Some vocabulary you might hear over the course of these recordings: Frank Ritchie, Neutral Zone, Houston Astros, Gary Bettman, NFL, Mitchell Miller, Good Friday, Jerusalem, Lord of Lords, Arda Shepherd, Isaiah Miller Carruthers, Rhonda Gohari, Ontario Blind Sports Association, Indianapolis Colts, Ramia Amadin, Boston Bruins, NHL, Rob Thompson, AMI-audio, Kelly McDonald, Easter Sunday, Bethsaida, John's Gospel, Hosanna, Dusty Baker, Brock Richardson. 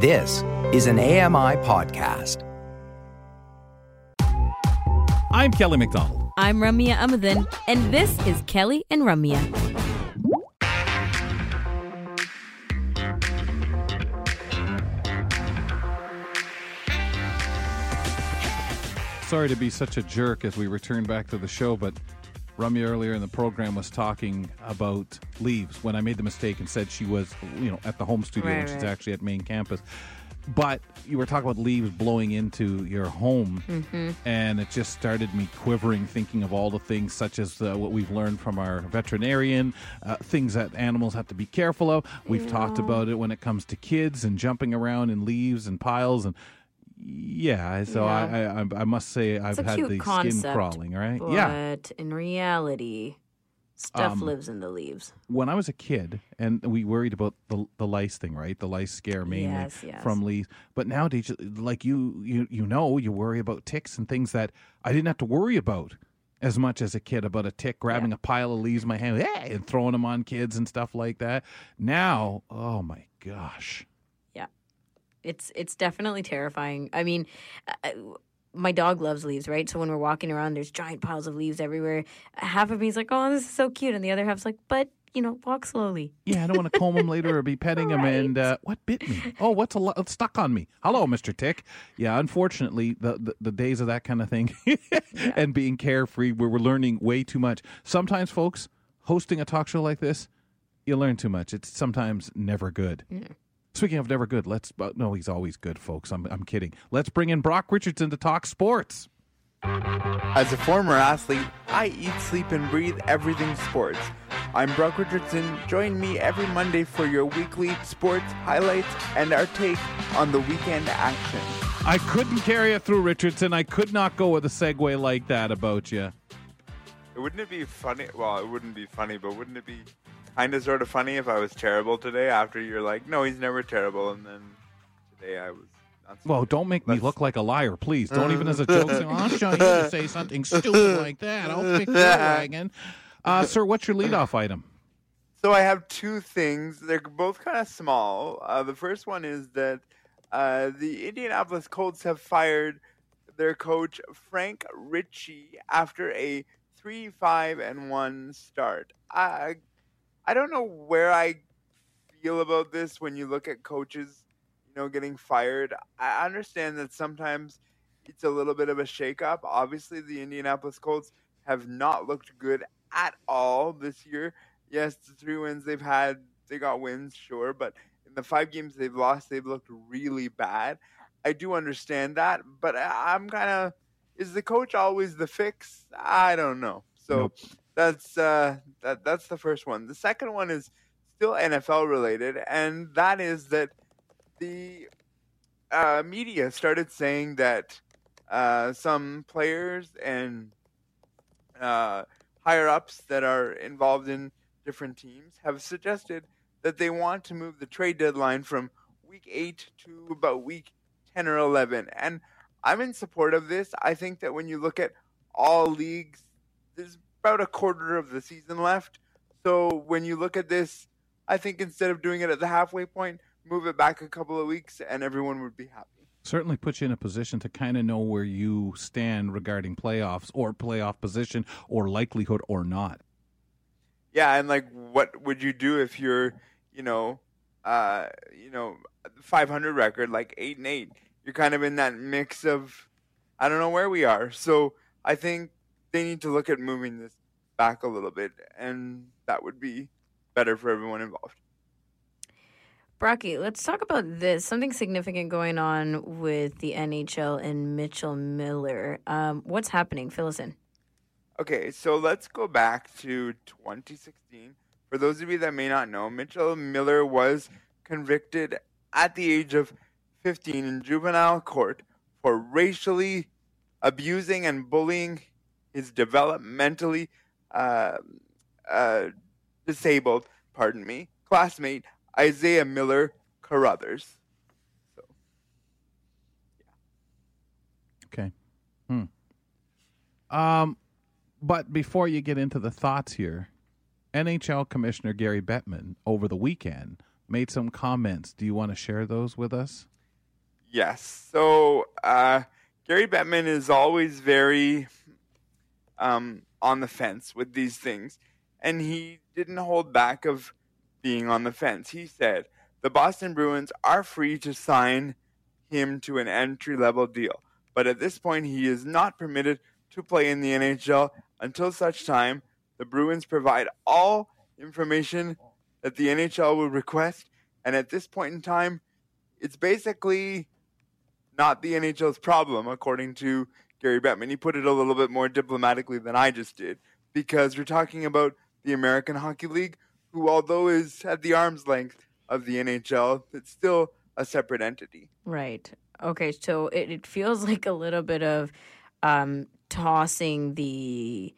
This is an AMI podcast. I'm Kelly McDonald. I'm Ramia Amadin, and this is Kelly and Ramia. Sorry to be such a jerk as we return back to the show, but Rummy earlier in the program was talking about leaves when I made the mistake and said she was, at the home studio when she's actually at main campus. But you were talking about leaves blowing into your home, and it just started me quivering, thinking of all the things such as what we've learned from our veterinarian, things that animals have to be careful of. We've talked about it when it comes to kids and jumping around in leaves and piles and I must say I've had the concept, skin crawling, right? But in reality, stuff lives in the leaves. When I was a kid, and we worried about the lice thing, right? The lice scare mainly from leaves. But nowadays, like you worry about ticks and things that I didn't have to worry about as much as a kid, about a tick grabbing a pile of leaves in my hand and throwing them on kids and stuff like that. Now, oh my gosh. It's definitely terrifying. I mean, my dog loves leaves, right? So when we're walking around, there's giant piles of leaves everywhere. Half of me's like, oh, this is so cute. And the other half's like, but, walk slowly. Yeah, I don't want to comb him later or be petting him. And what bit me? Oh, what's stuck on me? Hello, Mr. Tick. Yeah, unfortunately, the days of that kind of thing and being carefree, we're learning way too much. Sometimes, folks, hosting a talk show like this, you learn too much. It's sometimes never good. Yeah. Speaking of never good, no, he's always good, folks. I'm kidding. Let's bring in Brock Richardson to talk sports. As a former athlete, I eat, sleep, and breathe everything sports. I'm Brock Richardson. Join me every Monday for your weekly sports highlights and our take on the weekend action. I couldn't carry it through, Richardson. I could not go with a segue like that about you. Wouldn't it be funny? Well, it wouldn't be funny, but wouldn't it be kind of sort of funny if I was terrible today after you're like, no, he's never terrible, and then today I was not so. Well, don't make me look like a liar, please. Don't even as a joke say, I'll show you to say something stupid like that. I'll pick your wagon. Sir, what's your leadoff item? So I have two things. They're both kind of small. The first one is that the Indianapolis Colts have fired their coach, Frank Ritchie, after a 3-5-1 start. I don't know where I feel about this when you look at coaches, getting fired. I understand that sometimes it's a little bit of a shakeup. Obviously, the Indianapolis Colts have not looked good at all this year. Yes, the 3 wins they've had, they got wins, sure. But in the 5 games they've lost, they've looked really bad. I do understand that. But I'm kind of, is the coach always the fix? I don't know. So... Nope. That's the first one. The second one is still NFL related, and that is that the media started saying that some players and higher-ups that are involved in different teams have suggested that they want to move the trade deadline from week 8 to about week 10 or 11. And I'm in support of this. I think that when you look at all leagues, there's about a quarter of the season left. So when you look at this, I think instead of doing it at the halfway point, move it back a couple of weeks and everyone would be happy. Certainly puts you in a position to kind of know where you stand regarding playoffs or playoff position or likelihood or not. Yeah, and like what would you do if you're, 500 record, like 8-8? You're kind of in that mix of I don't know where we are. So I think they need to look at moving this back a little bit, and that would be better for everyone involved. Brocky, let's talk about this. Something significant going on with the NHL and Mitchell Miller. What's happening? Fill us in. Okay, so let's go back to 2016. For those of you that may not know, Mitchell Miller was convicted at the age of 15 in juvenile court for racially abusing and bullying his developmentally disabled, classmate Isaiah Miller Carruthers. So, yeah. Okay. But before you get into the thoughts here, NHL Commissioner Gary Bettman over the weekend made some comments. Do you want to share those with us? Yes. So Gary Bettman is always very on the fence with these things, and he didn't hold back of being on the fence. He said, the Boston Bruins are free to sign him to an entry-level deal, but at this point he is not permitted to play in the NHL until such time the Bruins provide all information that the NHL will request, and at this point in time, it's basically not the NHL's problem, according to Gary Bettman. He put it a little bit more diplomatically than I just did, because we're talking about the American Hockey League, who, although is at the arm's length of the NHL, it's still a separate entity. Right. Okay, so it feels like a little bit of tossing the...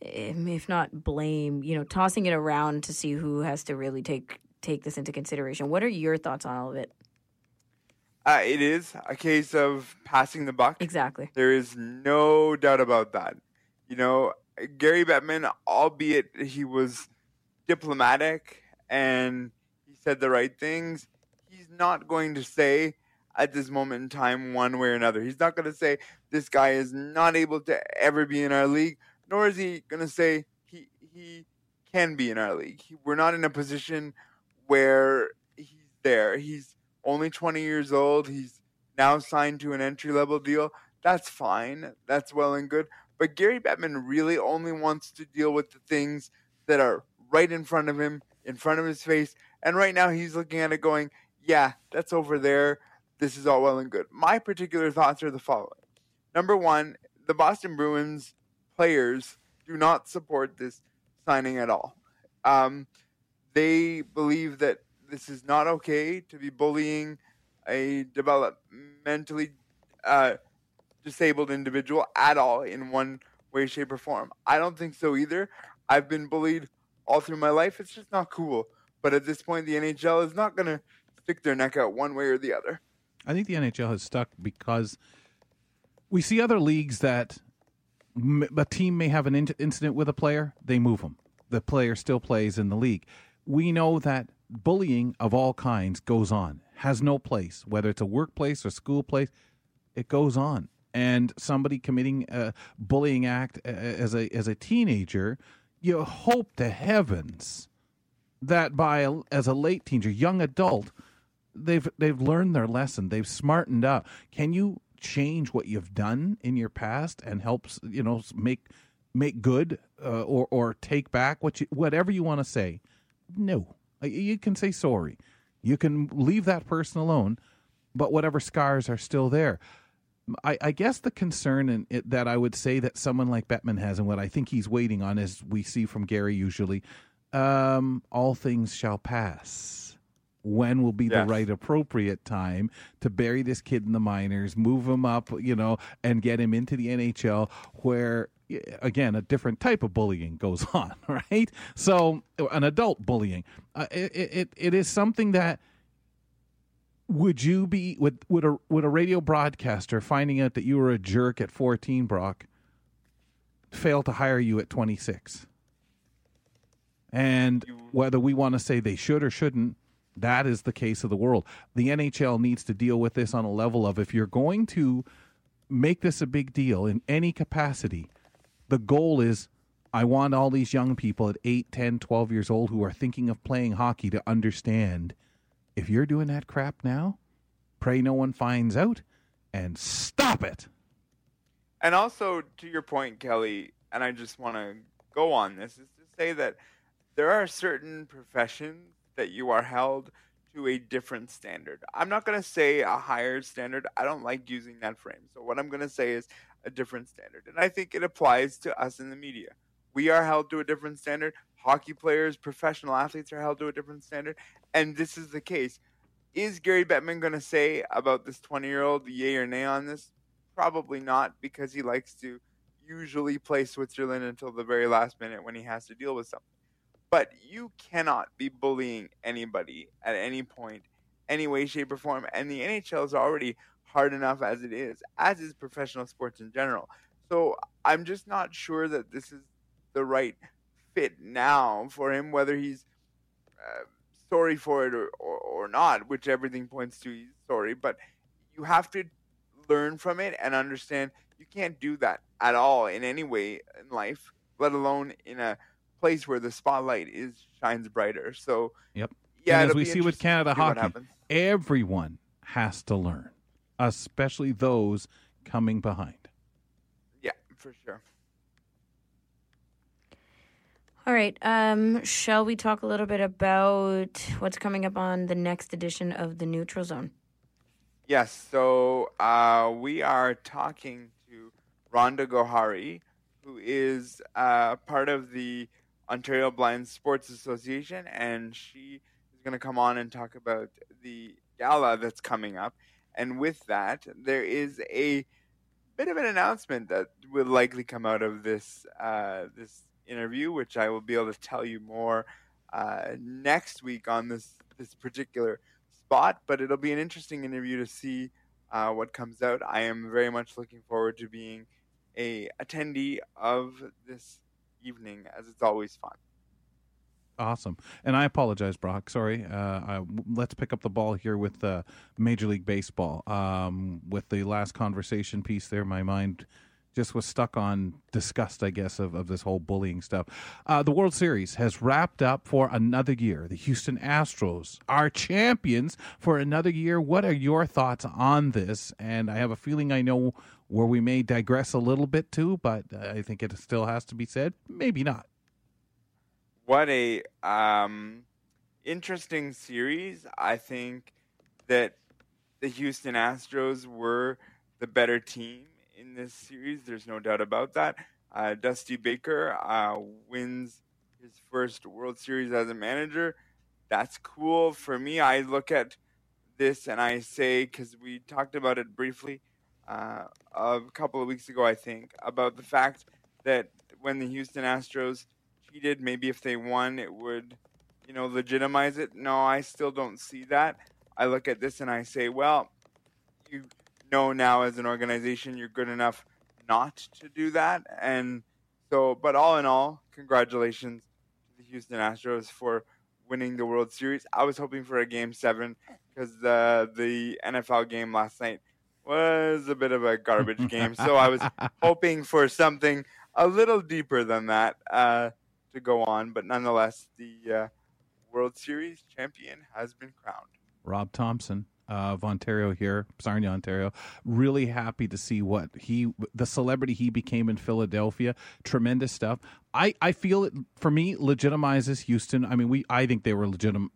if not blame, tossing it around to see who has to really take this into consideration. What are your thoughts on all of it? It is a case of passing the buck. Exactly. There is no doubt about that. Gary Bettman, albeit he was diplomatic and he said the right things, he's not going to say at this moment in time one way or another. He's not going to say this guy is not able to ever be in our league, nor is he going to say he can be in our league. We're not in a position where he's there. He's only 20 years old. He's now signed to an entry-level deal. That's fine. That's well and good. But Gary Bettman really only wants to deal with the things that are right in front of him, in front of his face. And right now he's looking at it going, yeah, that's over there. This is all well and good. My particular thoughts are the following. Number one, the Boston Bruins players do not support this signing at all. They believe that this is not okay to be bullying a developmentally disabled individual at all in one way, shape, or form. I don't think so either. I've been bullied all through my life. It's just not cool. But at this point, the NHL is not going to stick their neck out one way or the other. I think the NHL has stuck because we see other leagues that a team may have an incident with a player, they move him. The player still plays in the league. We know that bullying of all kinds goes on, has no place, whether it's a workplace or school place, it goes on. And somebody committing a bullying act as a teenager, you hope to heavens that as a late teenager, young adult, they've learned their lesson, they've smartened up. Can you change what you've done in your past and helps make good or take back whatever you want to say? No, you can say sorry, you can leave that person alone, but whatever scars are still there. I guess the concern that I would say that someone like Bettman has, and what I think he's waiting on, as we see from Gary usually, all things shall pass. When will be the right appropriate time to bury this kid in the minors, move him up, and get him into the NHL where, again, a different type of bullying goes on, right? So an adult bullying, it is something that would a radio broadcaster finding out that you were a jerk at 14, Brock, fail to hire you at 26? And whether we want to say they should or shouldn't, that is the case of the world. The NHL needs to deal with this on a level of, if you're going to make this a big deal in any capacity, the goal is, I want all these young people at 8, 10, 12 years old who are thinking of playing hockey to understand, if you're doing that crap now, pray no one finds out and stop it. And also, to your point, Kelly, and I just want to go on this, is to say that there are certain professions that you are held to a different standard. I'm not going to say a higher standard. I don't like using that frame. So what I'm going to say is a different standard. And I think it applies to us in the media. We are held to a different standard. Hockey players, professional athletes are held to a different standard. And this is the case. Is Gary Bettman going to say about this 20-year-old yay or nay on this? Probably not, because he likes to usually play Switzerland until the very last minute when he has to deal with something. But you cannot be bullying anybody at any point, any way, shape, or form. And the NHL is already hard enough as it is, as is professional sports in general. So I'm just not sure that this is the right fit now for him, whether he's sorry for it or not, which everything points to he's sorry, but you have to learn from it and understand you can't do that at all in any way in life, let alone in a place where the spotlight shines brighter. So yep. Yeah, and as we see with Canada Hockey, everyone has to learn, especially those coming behind. Yeah, for sure. All right. Shall we talk a little bit about what's coming up on the next edition of the Neutral Zone? Yes. So we are talking to Rhonda Gohari, who is part of the Ontario Blind Sports Association, and she is going to come on and talk about the gala that's coming up. And with that, there is a bit of an announcement that will likely come out of this this interview, which I will be able to tell you more next week on this particular spot. But it'll be an interesting interview to see what comes out. I am very much looking forward to being an attendee of this evening, as it's always fun. Awesome. And I apologize, Brock. Sorry. Let's pick up the ball here with Major League Baseball. With the last conversation piece there, my mind just was stuck on disgust, I guess, of this whole bullying stuff. The World Series has wrapped up for another year. The Houston Astros are champions for another year. What are your thoughts on this? And I have a feeling I know where we may digress a little bit too, but I think it still has to be said. Maybe not. What a interesting series. I think that the Houston Astros were the better team in this series. There's no doubt about that. Dusty Baker wins his first World Series as a manager. That's cool for me. I look at this and I say, because we talked about it briefly a couple of weeks ago, I think, about the fact that when the Houston Astros cheated, maybe if they won, it would, legitimize it. No, I still don't see that. I look at this and I say, well, you know now as an organization you're good enough not to do that. And so, but all in all, congratulations to the Houston Astros for winning the World Series. I was hoping for a Game 7 because the NFL game last night was a bit of a garbage game. So I was hoping for something a little deeper than that. To go on, but nonetheless, the World Series champion has been crowned. Rob Thompson of Ontario here, Sarnia, Ontario, really happy to see the celebrity he became in Philadelphia. Tremendous stuff. I feel it, for me, legitimizes Houston. I mean, I think they were legitimate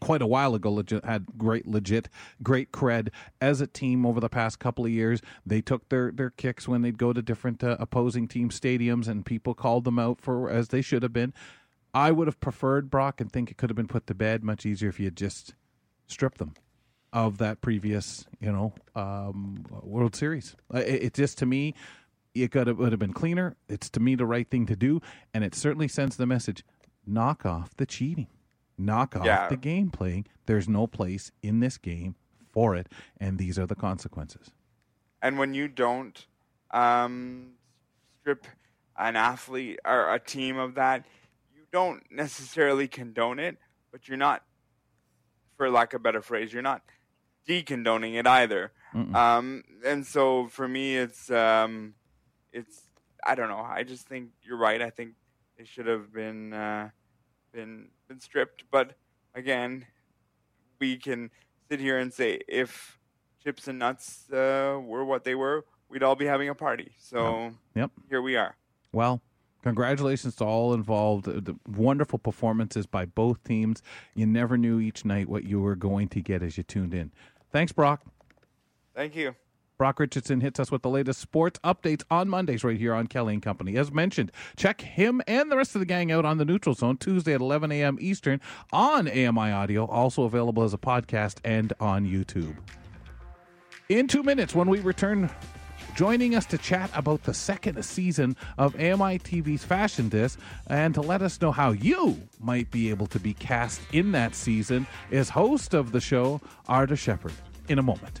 quite a while ago, had great cred as a team over the past couple of years. They took their kicks when they'd go to different opposing team stadiums, and people called them out for as they should have been. I would have preferred, Brock, and think it could have been put to bed much easier if you had just stripped them of that previous, World Series. It just, to me, it would have been cleaner. It's, to me, the right thing to do, and it certainly sends the message, knock off the cheating. Knock off the game playing. There's no place in this game for it, and these are the consequences. And when you don't strip an athlete or a team of that, you don't necessarily condone it, but you're not, for lack of a better phrase, you're not decondoning it either. And so for me, it's I don't know. I just think you're right. I think they should have been stripped. But again, we can sit here and say if chips and nuts were what they were, we'd all be having a party. So Here we are. Well, congratulations to all involved. The wonderful performances by both teams. You never knew each night what you were going to get as you tuned in. Thanks, Brock. Thank you. Brock Richardson hits us with the latest sports updates on Mondays right here on Kelly & Company. As mentioned, check him and the rest of the gang out on the Neutral Zone Tuesday at 11 a.m. Eastern on AMI-audio, also available as a podcast and on YouTube. In 2 minutes, when we return, joining us to chat about the second season of AMI TV's Fashion Disc and to let us know how you might be able to be cast in that season is host of the show, Arda Shepherd, in a moment.